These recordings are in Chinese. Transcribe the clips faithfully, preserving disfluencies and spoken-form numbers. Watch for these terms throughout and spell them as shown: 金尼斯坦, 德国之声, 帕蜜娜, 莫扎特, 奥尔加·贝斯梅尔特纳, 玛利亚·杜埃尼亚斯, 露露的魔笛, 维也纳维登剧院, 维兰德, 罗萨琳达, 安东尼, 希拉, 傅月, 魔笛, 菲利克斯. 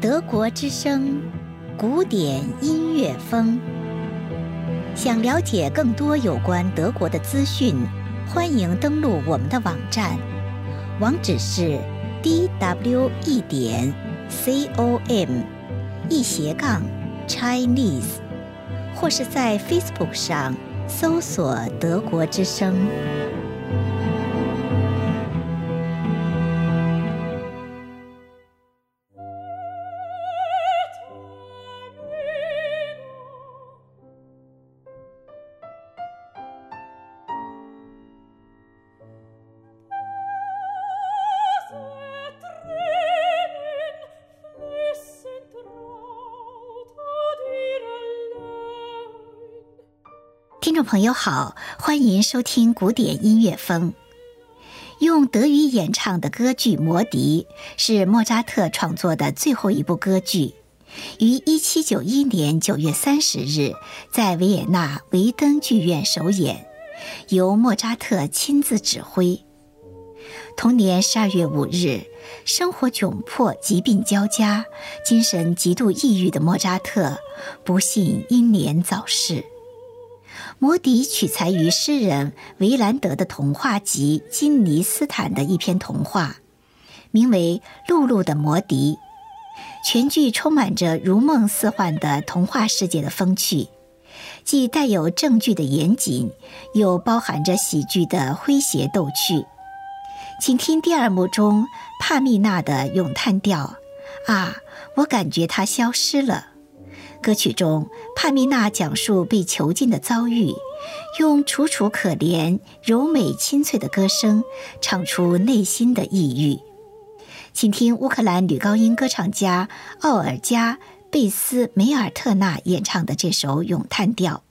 德国之声，古典音乐风。想了解更多有关德国的资讯，欢迎登录我们的网站，网址是 d w e 点 com 一斜杠 Chinese， 或是在 Facebook 上搜索“德国之声”。听众朋友好，欢迎收听古典音乐风。用德语演唱的歌剧《魔笛》是莫扎特创作的最后一部歌剧，于一七九一年九月三十日在维也纳维登剧院首演，由莫扎特亲自指挥。同年十二月五日，生活窘迫，疾病交加，精神极度抑郁的莫扎特不幸英年早逝。魔笛取材于诗人维兰德的童话集《金尼斯坦》的一篇童话，名为《露露的魔笛》。全剧充满着如梦似幻的童话世界的风趣，既带有正剧的严谨，又包含着喜剧的诙谐逗趣。请听第二幕中帕蜜娜的咏叹调《啊，我感觉它消失了》。歌曲中，帕蜜娜讲述被囚禁的遭遇，用楚楚可怜、柔美清脆的歌声唱出内心的抑郁。请听乌克兰女高音歌唱家奥尔加·贝斯梅尔特纳演唱的这首咏叹调。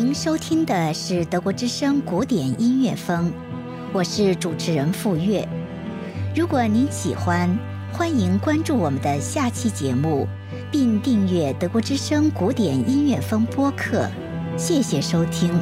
您收听的是德国之声古典音乐风，我是主持人傅月。如果您喜欢，欢迎关注我们的下期节目，并订阅德国之声古典音乐风播客。谢谢收听。